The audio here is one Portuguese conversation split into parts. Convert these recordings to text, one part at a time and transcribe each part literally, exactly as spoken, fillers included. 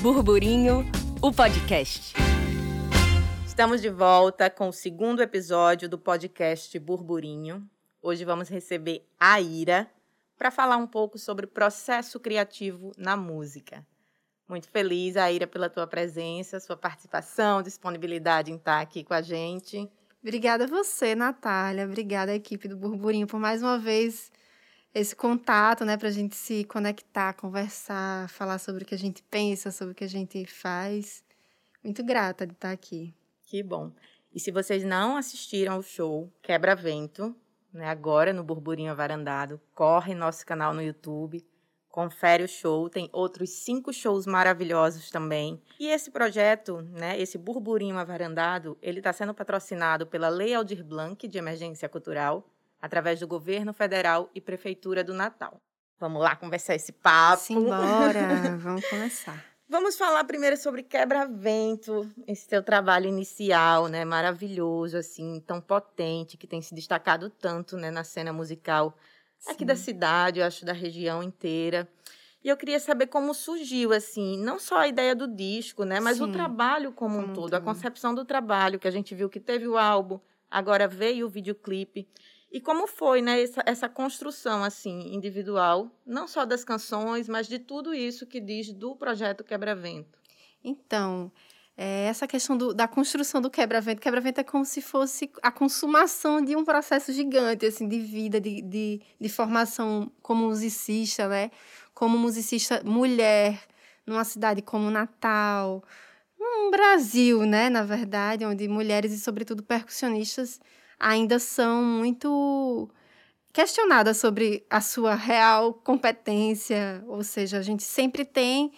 Burburinho, o podcast. Estamos de volta com o segundo episódio do podcast Burburinho. Hoje vamos receber a Ira para falar um pouco sobre o processo criativo na música. Muito feliz, Aira, pela tua presença, sua participação, disponibilidade em estar aqui com a gente. Obrigada a você, Natália. Obrigada à equipe do Burburinho por mais uma vez esse contato, né, para a gente se conectar, conversar, falar sobre o que a gente pensa, sobre o que a gente faz. Muito grata de estar aqui. Que bom. E se vocês não assistiram ao show Quebra-Vento, né, agora no Burburinho Avarandado, corre nosso canal no YouTube. Confere o show, tem outros cinco shows maravilhosos também. E esse projeto, né, esse Burburinho Avarandado, ele está sendo patrocinado pela Lei Aldir Blanc de Emergência Cultural, através do Governo Federal e Prefeitura do Natal. Vamos lá conversar esse papo. Simbora, vamos começar. Vamos falar primeiro sobre Quebra-Vento, esse teu trabalho inicial, né, maravilhoso, assim, tão potente, que tem se destacado tanto, né, na cena musical aqui, sim, da cidade, eu acho, da região inteira. E eu queria saber como surgiu, assim, não só a ideia do disco, né? Mas, sim, o trabalho como, como um todo, a concepção do trabalho, que a gente viu que teve o álbum, agora veio o videoclipe. E como foi, né, essa, essa construção, assim, individual, não só das canções, mas de tudo isso que diz do projeto Quebra-Vento. Então, é, essa questão do, da construção do Quebra-Vento, Quebra-Vento é como se fosse a consumação de um processo gigante, assim, de vida, de, de, de formação como musicista, né? Como musicista mulher, numa cidade como Natal, um Brasil, né, na verdade, onde mulheres e, sobretudo, percussionistas ainda são muito questionadas sobre a sua real competência, ou seja, a gente sempre tem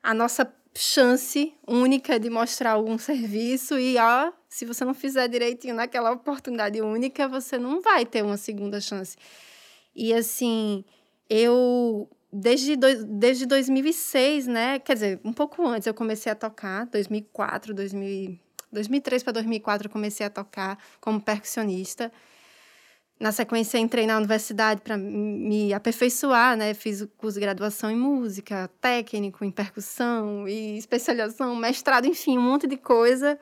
a nossa chance única de mostrar algum serviço e, ó, se você não fizer direitinho naquela oportunidade única, você não vai ter uma segunda chance. E, assim, eu, desde, do, desde dois mil e seis, né, quer dizer, um pouco antes eu comecei a tocar, dois mil e quatro, dois mil, dois mil e três para dois mil e quatro eu comecei a tocar como percussionista. Na sequência, entrei na universidade para me aperfeiçoar, né? Fiz o curso de graduação em música, técnico em percussão e especialização, mestrado, enfim, um monte de coisa.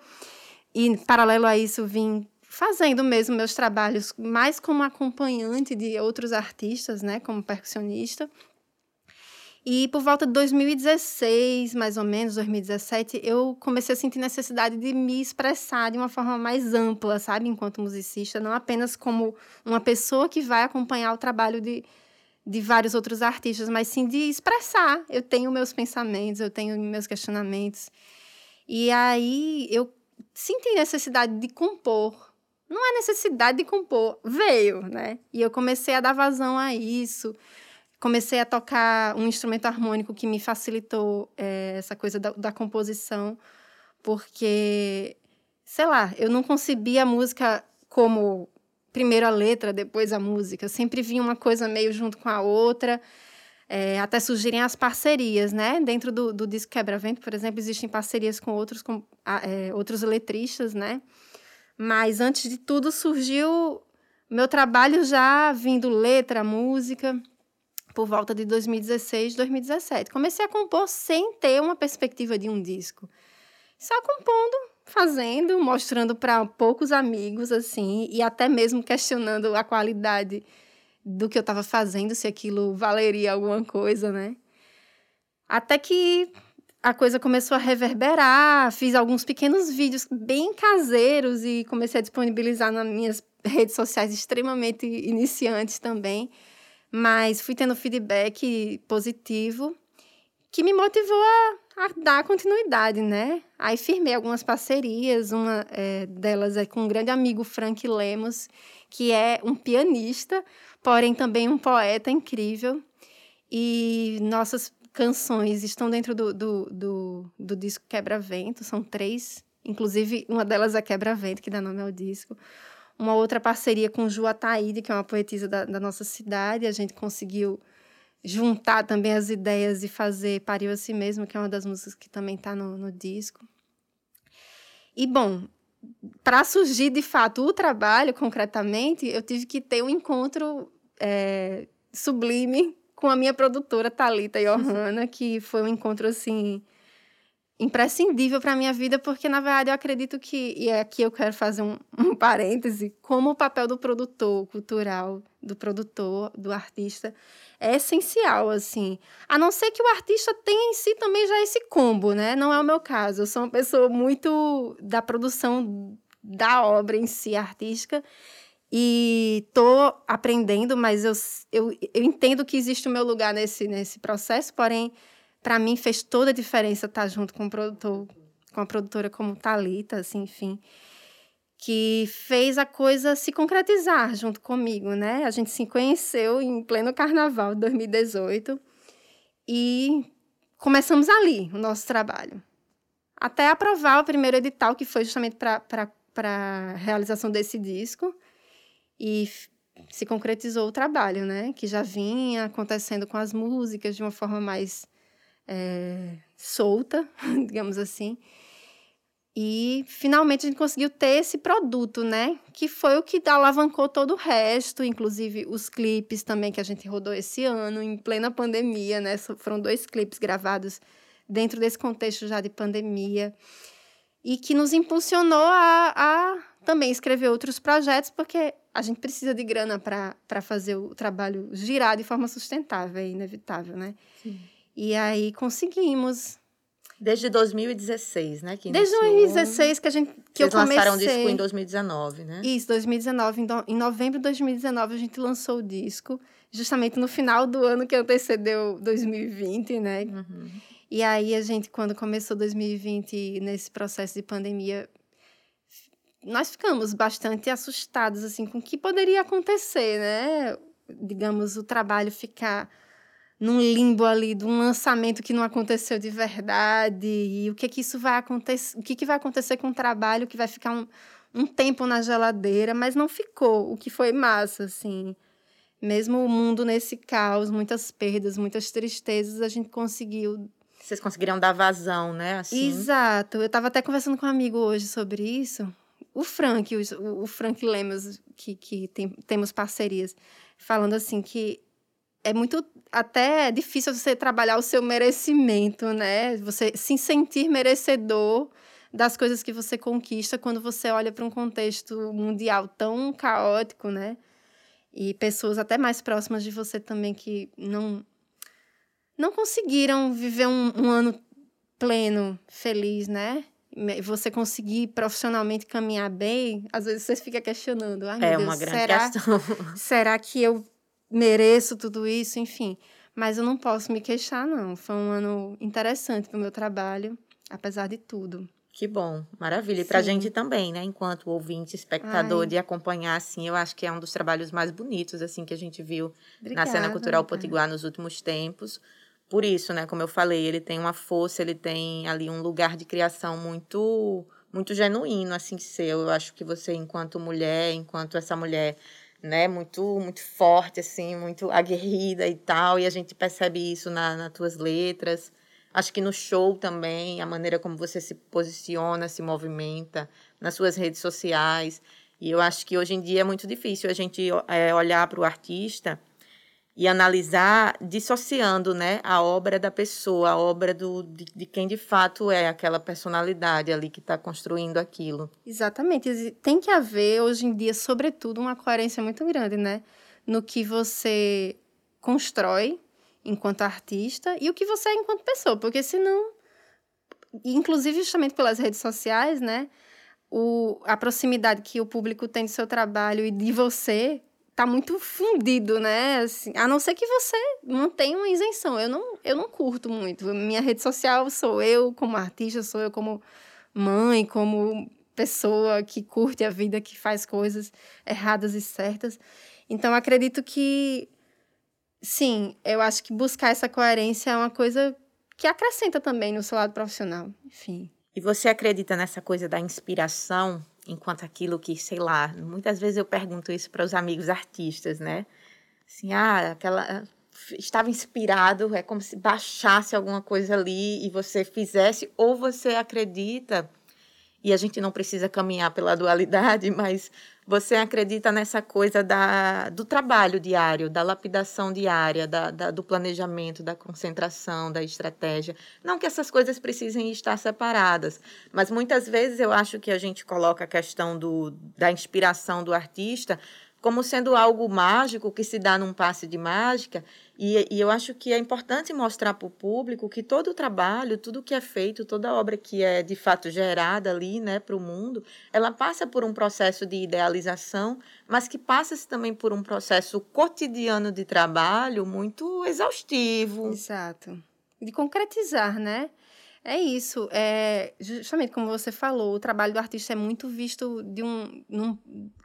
E, paralelo a isso, vim fazendo mesmo meus trabalhos mais como acompanhante de outros artistas, né? Como percussionista. E por volta de dois mil e dezesseis, mais ou menos, dois mil e dezessete, eu comecei a sentir necessidade de me expressar de uma forma mais ampla, sabe? Enquanto musicista, não apenas como uma pessoa que vai acompanhar o trabalho de, de vários outros artistas, mas sim de expressar. Eu tenho meus pensamentos, eu tenho meus questionamentos. E aí eu senti necessidade de compor. Não é necessidade de compor, veio, né? E eu comecei a dar vazão a isso. Comecei a tocar um instrumento harmônico que me facilitou é, essa coisa da, da composição, porque, sei lá, eu não concebia a música como primeiro a letra, depois a música. Eu sempre vinha uma coisa meio junto com a outra, é, até surgirem as parcerias, né? Dentro do, do disco Quebra-Vento, por exemplo, existem parcerias com outros, com, é, outros letristas, né? Mas, antes de tudo, surgiu meu trabalho já vindo letra, música, por volta de dois mil e dezesseis, dois mil e dezessete. Comecei a compor sem ter uma perspectiva de um disco. Só compondo, fazendo, mostrando para poucos amigos, assim, e até mesmo questionando a qualidade do que eu estava fazendo, se aquilo valeria alguma coisa, né? Até que a coisa começou a reverberar, fiz alguns pequenos vídeos bem caseiros e comecei a disponibilizar nas minhas redes sociais extremamente iniciantes também. Mas fui tendo feedback positivo que me motivou a, a dar continuidade, né? Aí firmei algumas parcerias, uma é, delas é com um grande amigo, Frank Lemos, que é um pianista, porém também um poeta incrível. E nossas canções estão dentro do, do, do, do disco Quebra-Vento, são três. Inclusive, uma delas é Quebra-Vento, que dá nome ao disco. Uma outra parceria com Ju Ataíde, que é uma poetisa da, da nossa cidade. A gente conseguiu juntar também as ideias e fazer Pariu a Si Mesmo, que é uma das músicas que também está no, no disco. E, bom, para surgir, de fato, o trabalho, concretamente, eu tive que ter um encontro é, sublime com a minha produtora, Thalita Joana, que foi um encontro, assim, imprescindível para a minha vida, porque, na verdade, eu acredito que, e aqui eu quero fazer um, um parêntese, como o papel do produtor cultural, do produtor, do artista, é essencial, assim. A não ser que o artista tenha em si também já esse combo, né? Não é o meu caso, eu sou uma pessoa muito da produção da obra em si, artística, e tô aprendendo, mas eu, eu, eu entendo que existe o meu lugar nesse, nesse processo, porém, para mim, fez toda a diferença estar junto com o produtor, com a produtora como Thalita, assim, enfim, que fez a coisa se concretizar junto comigo, né? A gente se conheceu em pleno carnaval de dois mil e dezoito e começamos ali o nosso trabalho. Até aprovar o primeiro edital, que foi justamente para a realização desse disco, e se concretizou o trabalho, né? Que já vinha acontecendo com as músicas de uma forma mais... É, solta, digamos assim, e finalmente a gente conseguiu ter esse produto, né, que foi o que alavancou todo o resto, inclusive os clipes também que a gente rodou esse ano, em plena pandemia, né, foram dois clipes gravados dentro desse contexto já de pandemia, e que nos impulsionou a, a também escrever outros projetos, porque a gente precisa de grana para fazer o trabalho girar de forma sustentável, é inevitável, né? Sim. E aí conseguimos. Desde dois mil e dezesseis, né? Que Desde dois mil e dezesseis que a gente que eu comecei. Vocês lançaram o disco em dois mil e dezenove, né? Isso, dois mil e dezenove. Em, do... em novembro de dois mil e dezenove a gente lançou o disco, justamente no final do ano que antecedeu dois mil e vinte, né? Uhum. E aí a gente, quando começou dois mil e vinte, nesse processo de pandemia, nós ficamos bastante assustados, assim, com o que poderia acontecer, né? Digamos, o trabalho ficar... num limbo ali de um lançamento que não aconteceu de verdade, e o que que isso vai acontecer, o que que vai acontecer com o trabalho que vai ficar um, um tempo na geladeira, mas não ficou, o que foi massa, assim. Mesmo o mundo nesse caos, muitas perdas, muitas tristezas, a gente conseguiu... Vocês conseguiram dar vazão, né? Assim. Exato. Eu estava até conversando com um amigo hoje sobre isso, o Frank, o, o Frank Lemos, que, que tem, temos parcerias, falando assim que é muito até difícil você trabalhar o seu merecimento, né? Você se sentir merecedor das coisas que você conquista quando você olha para um contexto mundial tão caótico, né? E pessoas até mais próximas de você também que não, não conseguiram viver um, um ano pleno, feliz, né? Você conseguir profissionalmente caminhar bem, às vezes você fica questionando. Ai, meu Deus, é uma grande será, questão. Será que eu... mereço tudo isso, enfim. Mas eu não posso me queixar, não. Foi um ano interessante para o meu trabalho, apesar de tudo. Que bom, maravilha. E para a gente também, né? Enquanto ouvinte, espectador, Ai. de acompanhar, assim, eu acho que é um dos trabalhos mais bonitos, assim, que a gente viu Obrigada, na cena cultural cara. potiguar nos últimos tempos. Por isso, né? Como eu falei, ele tem uma força, ele tem ali um lugar de criação muito, muito genuíno, assim, seu. Eu acho que você, enquanto mulher, enquanto essa mulher... né, muito, muito forte, assim, muito aguerrida e tal, e a gente percebe isso na, nas tuas letras, acho que no show também, a maneira como você se posiciona, se movimenta, nas suas redes sociais, e eu acho que hoje em dia é muito difícil a gente é, olhar para o artista e analisar dissociando, né, a obra da pessoa, a obra do, de, de quem de fato é aquela personalidade ali que está construindo aquilo. Exatamente. Tem que haver, hoje em dia, sobretudo, uma coerência muito grande, né, no que você constrói enquanto artista e o que você é enquanto pessoa, porque senão, inclusive justamente pelas redes sociais, né, o, a proximidade que o público tem do seu trabalho e de você... tá muito fundido, né? Assim, a não ser que você mantenha uma isenção. Eu não, eu não curto muito. Minha rede social sou eu como artista, sou eu como mãe, como pessoa que curte a vida, que faz coisas erradas e certas. Então, acredito que... Sim, eu acho que buscar essa coerência é uma coisa que acrescenta também no seu lado profissional. Enfim. E você acredita nessa coisa da inspiração... enquanto aquilo que, sei lá, muitas vezes eu pergunto isso para os amigos artistas, né? Assim, ah, aquela... estava inspirado, é como se baixasse alguma coisa ali e você fizesse, ou você acredita, e a gente não precisa caminhar pela dualidade, mas Você acredita nessa coisa da, do trabalho diário, da lapidação diária, da, da, do planejamento, da concentração, da estratégia. Não que essas coisas precisem estar separadas, mas muitas vezes eu acho que a gente coloca a questão do, da inspiração do artista como sendo algo mágico que se dá num passe de mágica, e, e eu acho que é importante mostrar para o público que todo o trabalho, tudo que é feito, toda obra que é de fato gerada ali, né, para o mundo, ela passa por um processo de idealização, mas que passa-se também por um processo cotidiano de trabalho muito exaustivo. Exato. De concretizar, né? É isso, é, justamente como você falou, o trabalho do artista é muito visto de um, num,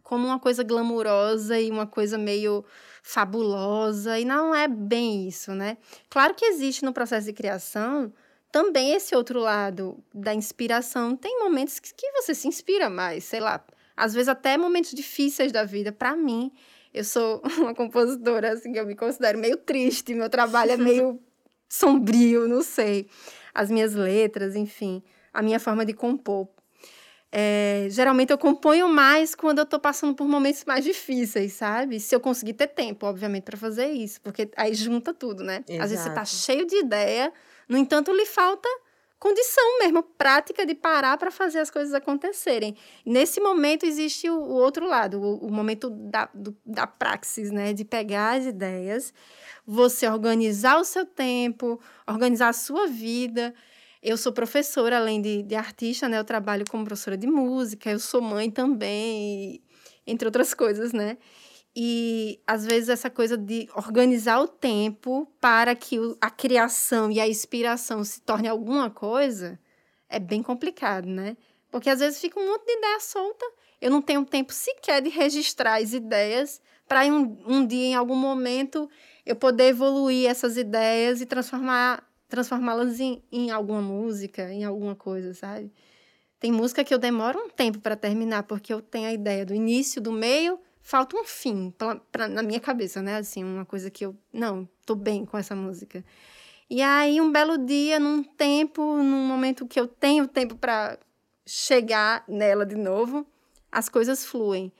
como uma coisa glamurosa e uma coisa meio fabulosa, e não é bem isso, né? Claro que existe no processo de criação também esse outro lado da inspiração. Tem momentos que, que você se inspira mais, sei lá, às vezes até momentos difíceis da vida. Para mim, eu sou uma compositora, assim, que eu me considero meio triste, meu trabalho é meio sombrio, não sei. As minhas letras, enfim, a minha forma de compor. É, geralmente eu componho mais quando eu estou passando por momentos mais difíceis, sabe? Se eu conseguir ter tempo, obviamente, para fazer isso, porque aí junta tudo, né? Exato. Às vezes você está cheio de ideia, no entanto, lhe falta condição mesmo, prática de parar para fazer as coisas acontecerem. Nesse momento existe o, o outro lado, o, o momento da, do, da praxis, né? De pegar as ideias, você organizar o seu tempo, organizar a sua vida. Eu sou professora, além de, de artista, né? Eu trabalho como professora de música, eu sou mãe também, entre outras coisas, né? E, às vezes, essa coisa de organizar o tempo para que a criação e a inspiração se torne alguma coisa é bem complicado, né? Porque, às vezes, fica um monte de ideia solta. Eu não tenho tempo sequer de registrar as ideias para um, um dia, em algum momento, eu poder evoluir essas ideias e transformar, transformá-las em, em alguma música, em alguma coisa, sabe? Tem música que eu demoro um tempo para terminar, porque eu tenho a ideia do início, do meio... Falta um fim, pra, pra, na minha cabeça, né? Assim, uma coisa que eu... Não, tô bem com essa música. E aí, um belo dia, num tempo, num momento que eu tenho tempo para chegar nela de novo, as coisas fluem.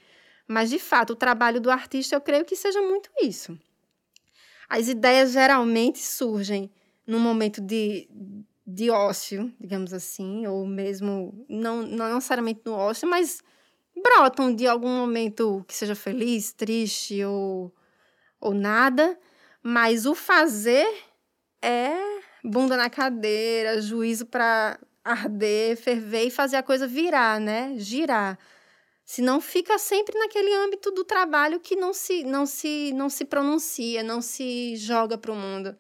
Mas, de fato, o trabalho do artista, eu creio que seja muito isso. As ideias geralmente surgem num momento de, de ócio, digamos assim, ou mesmo, não, não necessariamente no ócio, mas... brotam de algum momento que seja feliz, triste ou, ou nada, mas o fazer é bunda na cadeira, juízo para arder, ferver e fazer a coisa virar, né? Girar. Senão fica sempre naquele âmbito do trabalho que não se, não se, não se pronuncia, não se joga para o mundo.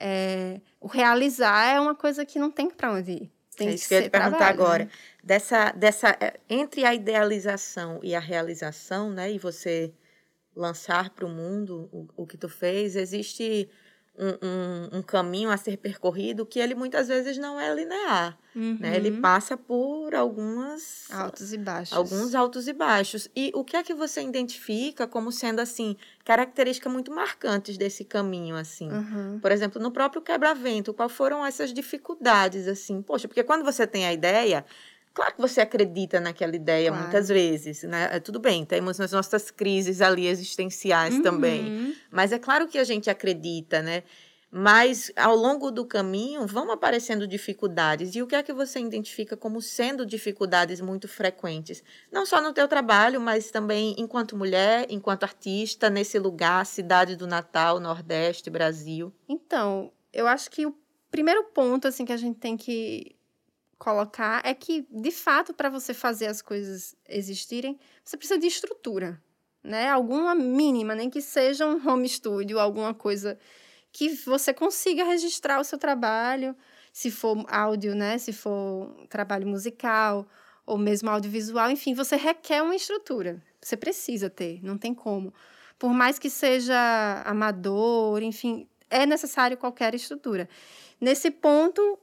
É, o realizar é uma coisa que não tem para onde ir. Tem é isso que eu ia te perguntar trabalho, agora. Né? Dessa, dessa, entre a idealização e a realização, né, e você lançar para o mundo o, o que tu fez, existe um, um, um caminho a ser percorrido que ele muitas vezes não é linear. Uhum. Né? Ele passa por algumas... Altos e baixos. Alguns altos e baixos. E o que é que você identifica como sendo, assim, características muito marcantes desse caminho, assim? Uhum. Por exemplo, no próprio Quebra-Vento, quais foram essas dificuldades, assim? Poxa, porque quando você tem a ideia... Claro que você acredita naquela ideia, claro. Muitas vezes, né? Tudo bem, temos as nossas crises ali existenciais uhum. também. Mas é claro que a gente acredita, né? Mas, ao longo do caminho, vão aparecendo dificuldades. E o que é que você identifica como sendo dificuldades muito frequentes? Não só no teu trabalho, mas também enquanto mulher, enquanto artista, nesse lugar, cidade do Natal, Nordeste, Brasil. Então, eu acho que o primeiro ponto, assim, que a gente tem que... colocar é que, de fato, para você fazer as coisas existirem, você precisa de estrutura, né? Alguma mínima, nem que seja um home studio, alguma coisa que você consiga registrar o seu trabalho, se for áudio, né? Se for trabalho musical ou mesmo audiovisual, enfim, você requer uma estrutura, você precisa ter, não tem como. Por mais que seja amador, enfim, é necessário qualquer estrutura. Nesse ponto...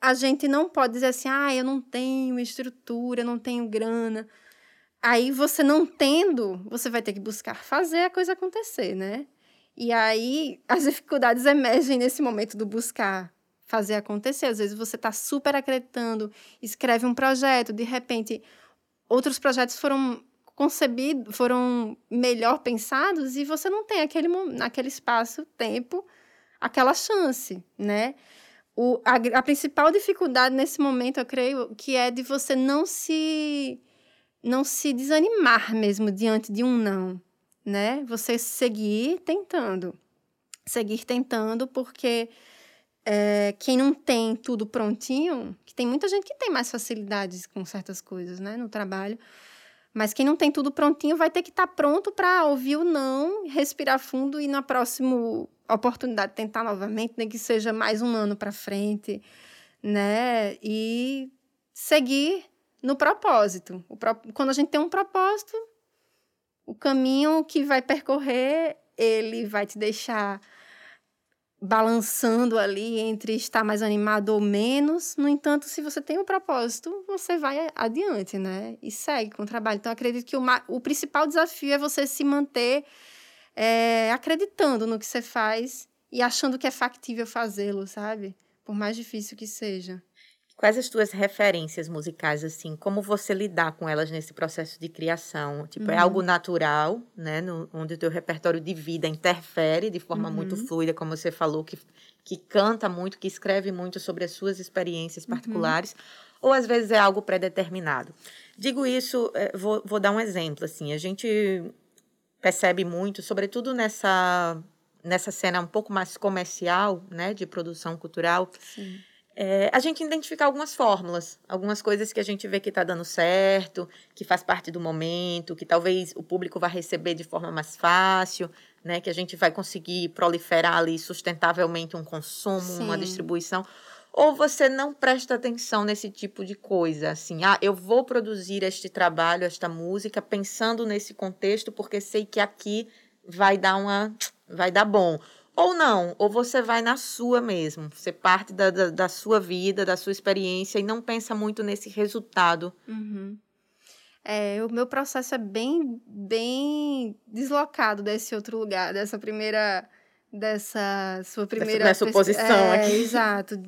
A gente não pode dizer assim, ah, eu não tenho estrutura, não tenho grana. Aí, você não tendo, você vai ter que buscar fazer a coisa acontecer, né? E aí, as dificuldades emergem nesse momento do buscar fazer acontecer. Às vezes, você está super acreditando, escreve um projeto, de repente, outros projetos foram concebidos, foram melhor pensados, e você não tem aquele, naquele espaço, tempo, aquela chance, né? O, a, a principal dificuldade nesse momento, eu creio, que é de você não se, não se desanimar mesmo diante de um não, né? Você seguir tentando, seguir tentando, porque é, quem não tem tudo prontinho, que tem muita gente que tem mais facilidades com certas coisas, né, no trabalho, mas quem não tem tudo prontinho vai ter que estar pronto para ouvir o não, respirar fundo e na próxima oportunidade tentar novamente, né, que seja mais um ano para frente, né, e seguir no propósito. O pro... Quando a gente tem um propósito, o caminho que vai percorrer, ele vai te deixar balançando ali entre estar mais animado ou menos. No entanto, se você tem um propósito, você vai adiante, né? E segue com o trabalho. Então, acredito que o, ma... o principal desafio é você se manter é, acreditando no que você faz e achando que é factível fazê-lo, sabe? Por mais difícil que seja. Quais as tuas referências musicais, assim? Como você lidar com elas nesse processo de criação? Tipo, uhum. é algo natural, né? No, onde o teu repertório de vida interfere de forma uhum. muito fluida, como você falou, que, que canta muito, que escreve muito sobre as suas experiências particulares. Uhum. Ou, às vezes, é algo pré-determinado. Digo isso, vou, vou dar um exemplo, assim. A gente percebe muito, sobretudo nessa, nessa cena um pouco mais comercial, né? De produção cultural. Sim. É, a gente identifica algumas fórmulas, algumas coisas que a gente vê que está dando certo, que faz parte do momento, que talvez o público vai receber de forma mais fácil, né? Que a gente vai conseguir proliferar ali sustentavelmente um consumo, Sim. uma distribuição. Ou você não presta atenção nesse tipo de coisa, assim, ah, eu vou produzir este trabalho, esta música, pensando nesse contexto, porque sei que aqui vai dar uma, vai dar bom. Ou não, ou você vai na sua mesmo, você parte da, da, da sua vida, da sua experiência e não pensa muito nesse resultado. Uhum. É, o meu processo é bem, bem deslocado desse outro lugar, dessa primeira, dessa sua primeira... Dessa suposição aqui. É, exato,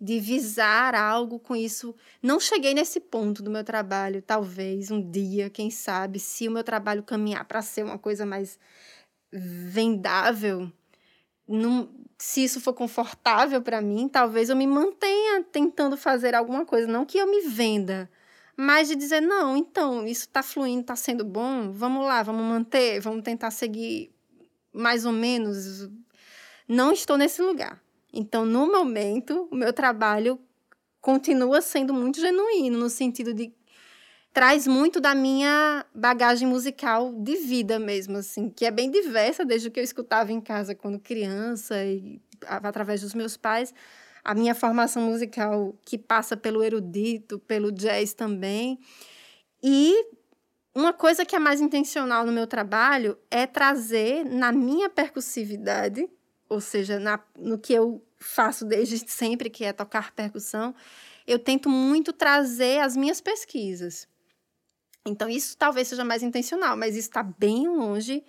de visar algo com isso. Não cheguei nesse ponto do meu trabalho, talvez um dia, quem sabe, se o meu trabalho caminhar para ser uma coisa mais vendável... Não, se isso for confortável para mim, talvez eu me mantenha tentando fazer alguma coisa, não que eu me venda, mas de dizer, não, então, isso está fluindo, está sendo bom, vamos lá, vamos manter, vamos tentar seguir mais ou menos. Não estou nesse lugar. Então, no momento, o meu trabalho continua sendo muito genuíno, no sentido de traz muito da minha bagagem musical de vida mesmo, assim, que é bem diversa, desde o que eu escutava em casa quando criança e através dos meus pais, a minha formação musical que passa pelo erudito, pelo jazz também. E uma coisa que é mais intencional no meu trabalho é trazer na minha percussividade, ou seja, na, no que eu faço desde sempre, que é tocar percussão, eu tento muito trazer as minhas pesquisas. Então, isso talvez seja mais intencional, mas isso está bem longe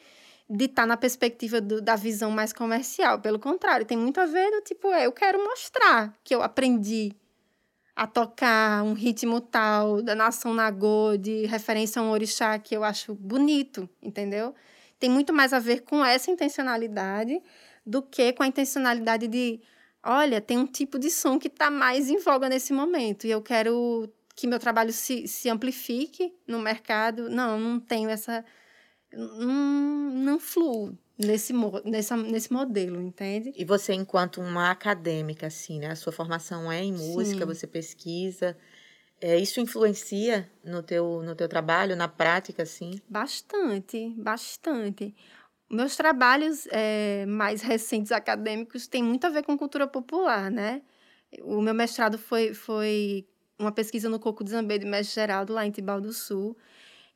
de estar tá na perspectiva do, da visão mais comercial. Pelo contrário, tem muito a ver do tipo, é, eu quero mostrar que eu aprendi a tocar um ritmo tal, da nação Nagô, de referência a um orixá que eu acho bonito, entendeu? Tem muito mais a ver com essa intencionalidade do que com a intencionalidade de, olha, tem um tipo de som que está mais em voga nesse momento e eu quero... que meu trabalho se, se amplifique no mercado. Não, não tenho essa... Não, não fluo nesse, nessa, nesse modelo, entende? E você, enquanto uma acadêmica, assim, né? A sua formação é em música, Sim. você pesquisa. É, isso influencia no teu, no teu trabalho, na prática, assim? Bastante, bastante. Meus trabalhos é, mais recentes acadêmicos têm muito a ver com cultura popular, né? O meu mestrado foi... foi uma pesquisa no Coco de Zambê, de Mestre Geraldo, lá em Tibau do Sul.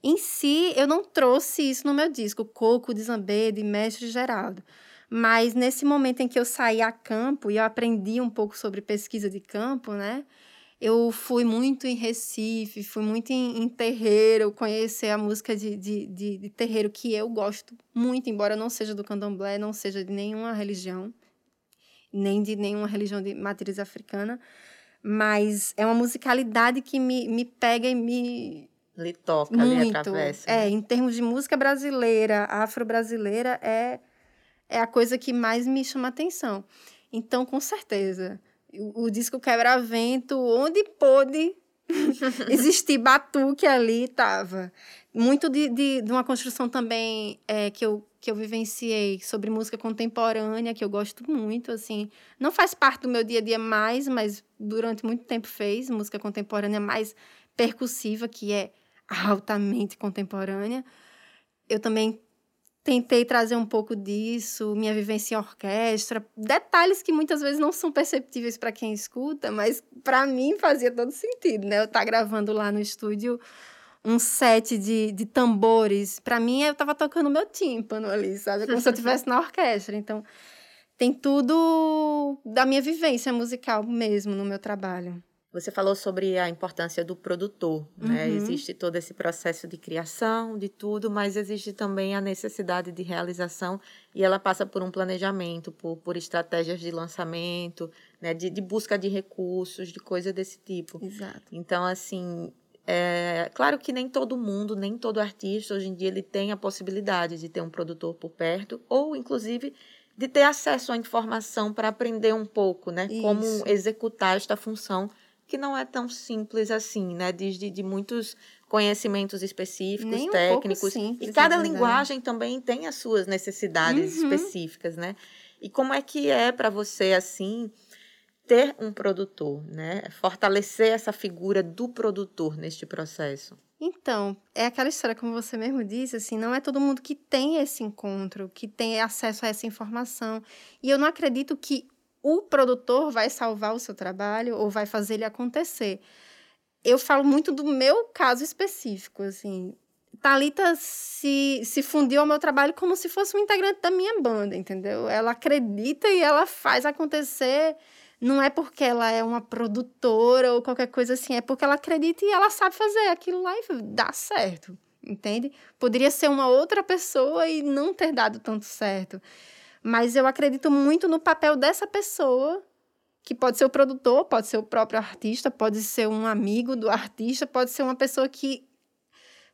Em si, eu não trouxe isso no meu disco, Coco de Zambê, de Mestre Geraldo. Mas nesse momento em que eu saí a campo e eu aprendi um pouco sobre pesquisa de campo, né? Eu fui muito em Recife, fui muito em, em terreiro, conhecer a música de, de, de, de terreiro, que eu gosto muito, embora não seja do candomblé, não seja de nenhuma religião, nem de nenhuma religião de matriz africana. Mas é uma musicalidade que me, me pega e me, lhe toca, lhe atravessa. É, em termos de música brasileira, afro-brasileira, é, é a coisa que mais me chama a atenção. Então, com certeza, o, o disco Quebra-Vento, onde pôde existir batuque ali, estava. Muito de, de, de uma construção também é, que, eu, que eu vivenciei sobre música contemporânea, que eu gosto muito, assim. Não faz parte do meu dia a dia mais, mas durante muito tempo fez, música contemporânea mais percussiva, que é altamente contemporânea. Eu também tentei trazer um pouco disso, minha vivência em orquestra, detalhes que muitas vezes não são perceptíveis para quem escuta, mas para mim fazia todo sentido, né? Eu estar gravando lá no estúdio um set de, de tambores, para mim eu estava tocando meu tímpano ali, sabe? Como se eu estivesse na orquestra. Então, tem tudo da minha vivência musical mesmo no meu trabalho. Você falou sobre a importância do produtor, né? Uhum. Existe todo esse processo de criação, de tudo, mas existe também a necessidade de realização e ela passa por um planejamento, por, por estratégias de lançamento, né? de, de busca de recursos, de coisa desse tipo. Exato. Então, assim, é claro que nem todo mundo, nem todo artista, hoje em dia, ele tem a possibilidade de ter um produtor por perto ou, inclusive, de ter acesso à informação para aprender um pouco, né? Isso. Como executar esta função, que não é tão simples assim, né? Desde de muitos conhecimentos específicos, nem um técnicos. Pouco simples, e cada linguagem também tem as suas necessidades uhum. específicas, né? E como é que é para você, assim, ter um produtor, né? Fortalecer essa figura do produtor neste processo? Então, é aquela história, como você mesmo disse, assim, não é todo mundo que tem esse encontro, que tem acesso a essa informação. E eu não acredito que o produtor vai salvar o seu trabalho ou vai fazer ele acontecer. Eu falo muito do meu caso específico, assim. Thalita se, se fundiu ao meu trabalho como se fosse um integrante da minha banda, entendeu? Ela acredita e ela faz acontecer. Não é porque ela é uma produtora ou qualquer coisa assim, é porque ela acredita e ela sabe fazer aquilo lá e dá certo, entende? Poderia ser uma outra pessoa e não ter dado tanto certo. Mas eu acredito muito no papel dessa pessoa, que pode ser o produtor, pode ser o próprio artista, pode ser um amigo do artista, pode ser uma pessoa que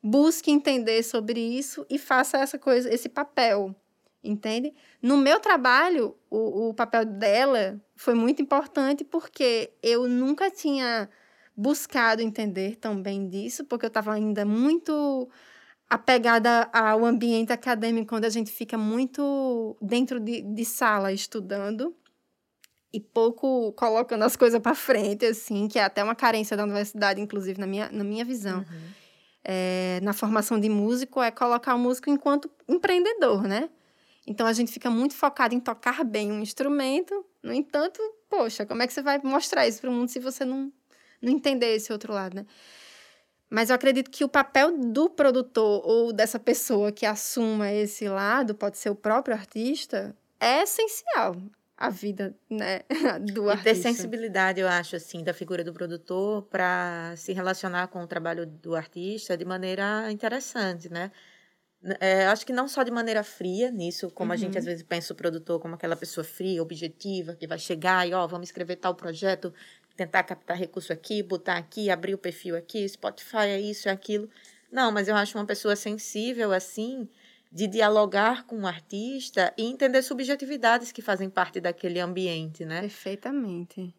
busque entender sobre isso e faça essa coisa, esse papel, entende? No meu trabalho, o, o papel dela foi muito importante porque eu nunca tinha buscado entender tão bem disso, porque eu estava ainda muito apegada ao ambiente acadêmico, quando a gente fica muito dentro de, de sala estudando e pouco colocando as coisas para frente, assim, que é até uma carência da universidade, inclusive, na minha, na minha visão. Uhum. É, na formação de músico, é colocar o músico enquanto empreendedor, né? Então, a gente fica muito focado em tocar bem um instrumento. No entanto, poxa, como é que você vai mostrar isso para o mundo se você não, não entender esse outro lado, né? Mas eu acredito que o papel do produtor ou dessa pessoa que assuma esse lado, pode ser o próprio artista, é essencial à vida, né, do artista. E ter sensibilidade, eu acho, assim, da figura do produtor para se relacionar com o trabalho do artista de maneira interessante, né? É, acho que não só de maneira fria nisso, como uhum. a gente às vezes pensa o produtor como aquela pessoa fria, objetiva, que vai chegar e, ó, vamos escrever tal projeto, tentar captar recurso aqui, botar aqui, abrir o perfil aqui, Spotify é isso, é aquilo. Não, mas eu acho uma pessoa sensível, assim, de dialogar com o artista e entender subjetividades que fazem parte daquele ambiente, né? Perfeitamente.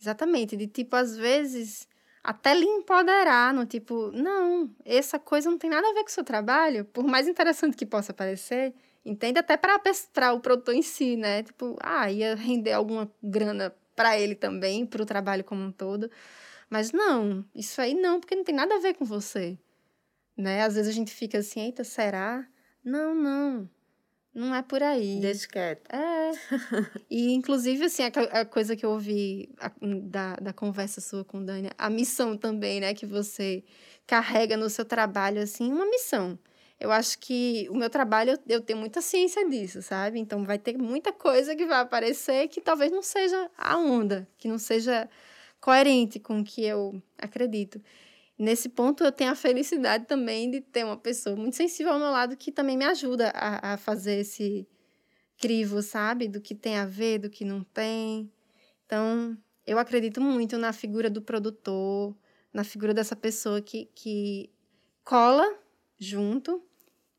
Exatamente. De, tipo, às vezes, até lhe empoderar, no tipo, não, essa coisa não tem nada a ver com o seu trabalho, por mais interessante que possa parecer, entende? Até para o produtor em si, né? Tipo, ah, ia render alguma grana para ele também, para o trabalho como um todo. Mas não, isso aí não, porque não tem nada a ver com você. Né? Às vezes a gente fica assim, eita, será? Não, não, não é por aí. Deixa quieto. É. E, inclusive, assim, a, a coisa que eu ouvi a, da, da conversa sua com Dani, a missão também, né, que você carrega no seu trabalho, assim, uma missão. Eu acho que o meu trabalho, eu, eu tenho muita ciência disso, sabe? Então, vai ter muita coisa que vai aparecer que talvez não seja a onda, que não seja coerente com o que eu acredito. Nesse ponto, eu tenho a felicidade também de ter uma pessoa muito sensível ao meu lado que também me ajuda a, a fazer esse crivo, sabe? Do que tem a ver, do que não tem. Então, eu acredito muito na figura do produtor, na figura dessa pessoa que... que cola junto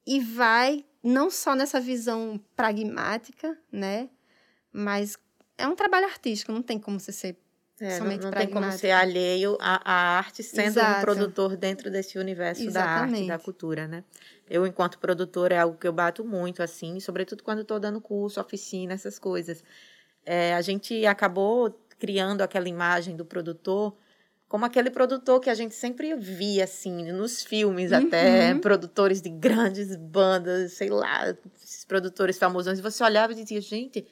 e vai não só nessa visão pragmática, né? Mas é um trabalho artístico, não tem como você ser é, somente não, não pragmático. Não tem como ser alheio à, à arte, sendo Exato. Um produtor dentro desse universo Exatamente. Da arte, da cultura, né? Eu, enquanto produtora, é algo que eu bato muito, assim, sobretudo quando estou dando curso, oficina, essas coisas. É, a gente acabou criando aquela imagem do produtor como aquele produtor que a gente sempre via, assim, nos filmes uhum. até, produtores de grandes bandas, sei lá, esses produtores famosos. Você olhava e dizia, gente,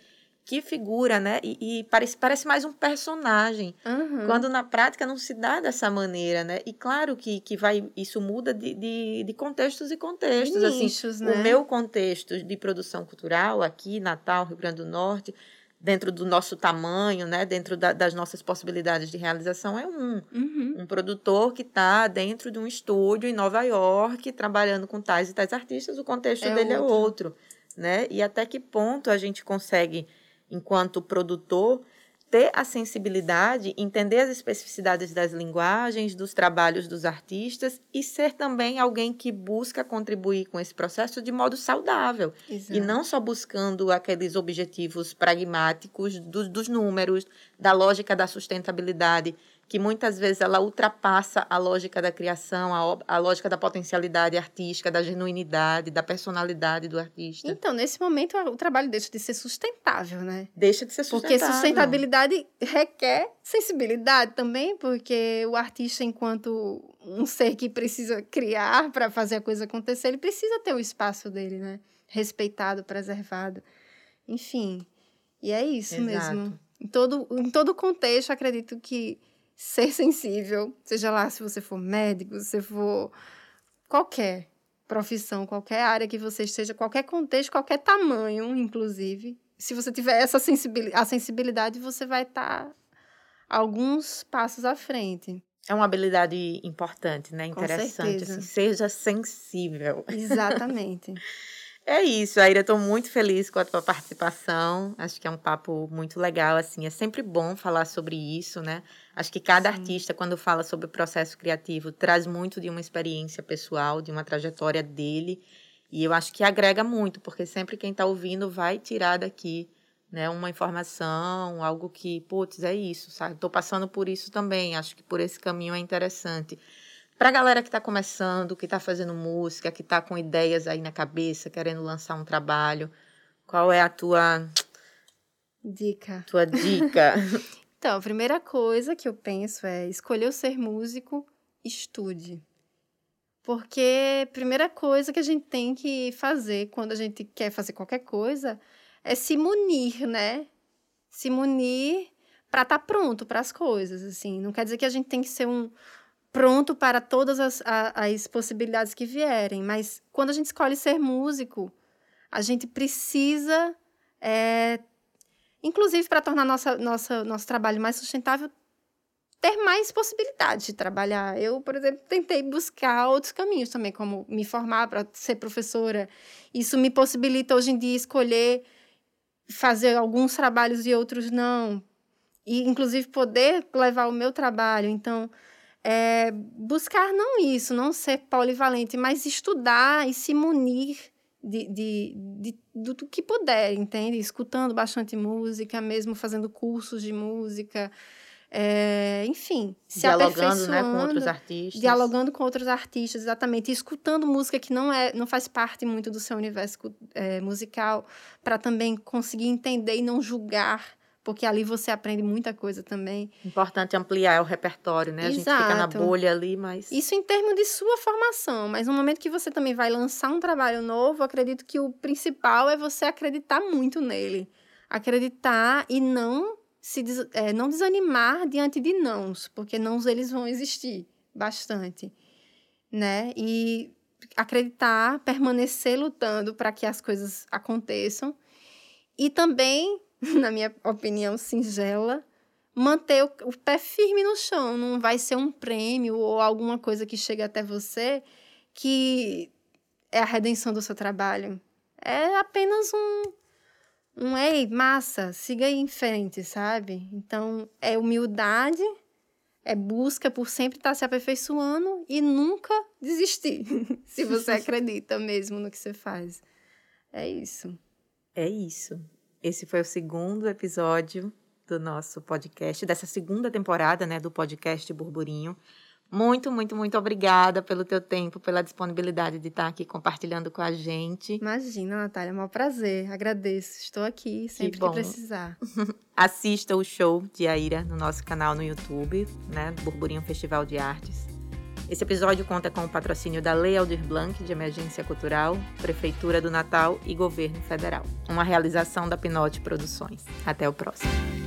que figura, né? E, e parece, parece mais um personagem, uhum. quando na prática não se dá dessa maneira, né? E claro que, que vai, isso muda de, de, de contextos e contextos, de assim. Nichos, né? O meu contexto de produção cultural aqui, Natal, Rio Grande do Norte, dentro do nosso tamanho, né? Dentro da, das nossas possibilidades de realização, é um. Uhum. Um produtor que está dentro de um estúdio em Nova York, trabalhando com tais e tais artistas, o contexto é dele outro. É outro. Né? E até que ponto a gente consegue, enquanto produtor, ter a sensibilidade, entender as especificidades das linguagens, dos trabalhos dos artistas e ser também alguém que busca contribuir com esse processo de modo saudável. Exato. E não só buscando aqueles objetivos pragmáticos dos, dos números, da lógica da sustentabilidade, que muitas vezes ela ultrapassa a lógica da criação, a, a lógica da potencialidade artística, da genuinidade, da personalidade do artista. Então, nesse momento, o trabalho deixa de ser sustentável, né? Deixa de ser sustentável. Porque sustentabilidade requer sensibilidade também, porque o artista, enquanto um ser que precisa criar para fazer a coisa acontecer, ele precisa ter o espaço dele, né? Respeitado, preservado. Enfim, e é isso Exato. Mesmo. Em todo, em todo contexto, acredito que ser sensível, seja lá se você for médico, se você for qualquer profissão, qualquer área que você esteja, qualquer contexto, qualquer tamanho, inclusive, se você tiver essa sensibilidade, a sensibilidade, você vai estar alguns passos à frente. É uma habilidade importante, né? Interessante. Assim, seja sensível. Exatamente. É isso, Aira. Estou muito feliz com a tua participação. Acho que é um papo muito legal. Assim, é sempre bom falar sobre isso, né? Acho que cada Sim. artista, quando fala sobre o processo criativo, traz muito de uma experiência pessoal, de uma trajetória dele. E eu acho que agrega muito, porque sempre quem está ouvindo vai tirar daqui, né, uma informação, algo que, putz, é isso, sabe? Estou passando por isso também, acho que por esse caminho é interessante. Para a galera que está começando, que está fazendo música, que está com ideias aí na cabeça, querendo lançar um trabalho, qual é a tua dica? Tua dica. Então, a primeira coisa que eu penso é escolher ser músico, estude. Porque a primeira coisa que a gente tem que fazer quando a gente quer fazer qualquer coisa é se munir, né? Se munir para estar pronto para as coisas, assim. Não quer dizer que a gente tem que ser um pronto para todas as, as possibilidades que vierem, mas quando a gente escolhe ser músico, a gente precisa, é, inclusive para tornar nossa, nossa, nosso trabalho mais sustentável, ter mais possibilidade de trabalhar. Eu, por exemplo, tentei buscar outros caminhos também, como me formar para ser professora. Isso me possibilita, hoje em dia, escolher fazer alguns trabalhos e outros não. E, inclusive, poder levar o meu trabalho. Então, é, buscar não isso, não ser polivalente, mas estudar e se munir de, de, de, do, do que puder, entende? Escutando bastante música, mesmo fazendo cursos de música. É, enfim, se dialogando, né, com outros artistas. Dialogando com outros artistas, exatamente. E escutando música que não, é, não faz parte muito do seu universo é, musical, para também conseguir entender e não julgar, porque ali você aprende muita coisa também. Importante ampliar o repertório, né? Exato. A gente fica na bolha ali, mas... Isso em termos de sua formação, mas no momento que você também vai lançar um trabalho novo, acredito que o principal é você acreditar muito nele. Acreditar e não... Se des, é, não desanimar diante de nãos, porque nãos eles vão existir bastante, né? E acreditar, permanecer lutando para que as coisas aconteçam e também, na minha opinião singela, manter o, o pé firme no chão. Não vai ser um prêmio ou alguma coisa que chega até você que é a redenção do seu trabalho. É apenas um... Um, ei, massa, siga aí em frente, sabe? Então, é humildade, É busca por sempre estar se aperfeiçoando e nunca desistir, se você acredita mesmo no que você faz. É isso. É isso. Esse foi o segundo episódio do nosso podcast, dessa segunda temporada, né, do podcast Burburinho. Muito, muito, muito obrigada pelo teu tempo, pela disponibilidade de estar aqui compartilhando com a gente. Imagina, Natália, é um prazer. Agradeço. Estou aqui sempre que, que precisar. Assista o show de Aira no nosso canal no YouTube, né? Burburinho Festival de Artes. Esse episódio conta com o patrocínio da Lei Aldir Blanc de Emergência Cultural, Prefeitura do Natal e Governo Federal. Uma realização da Pinote Produções. Até o próximo.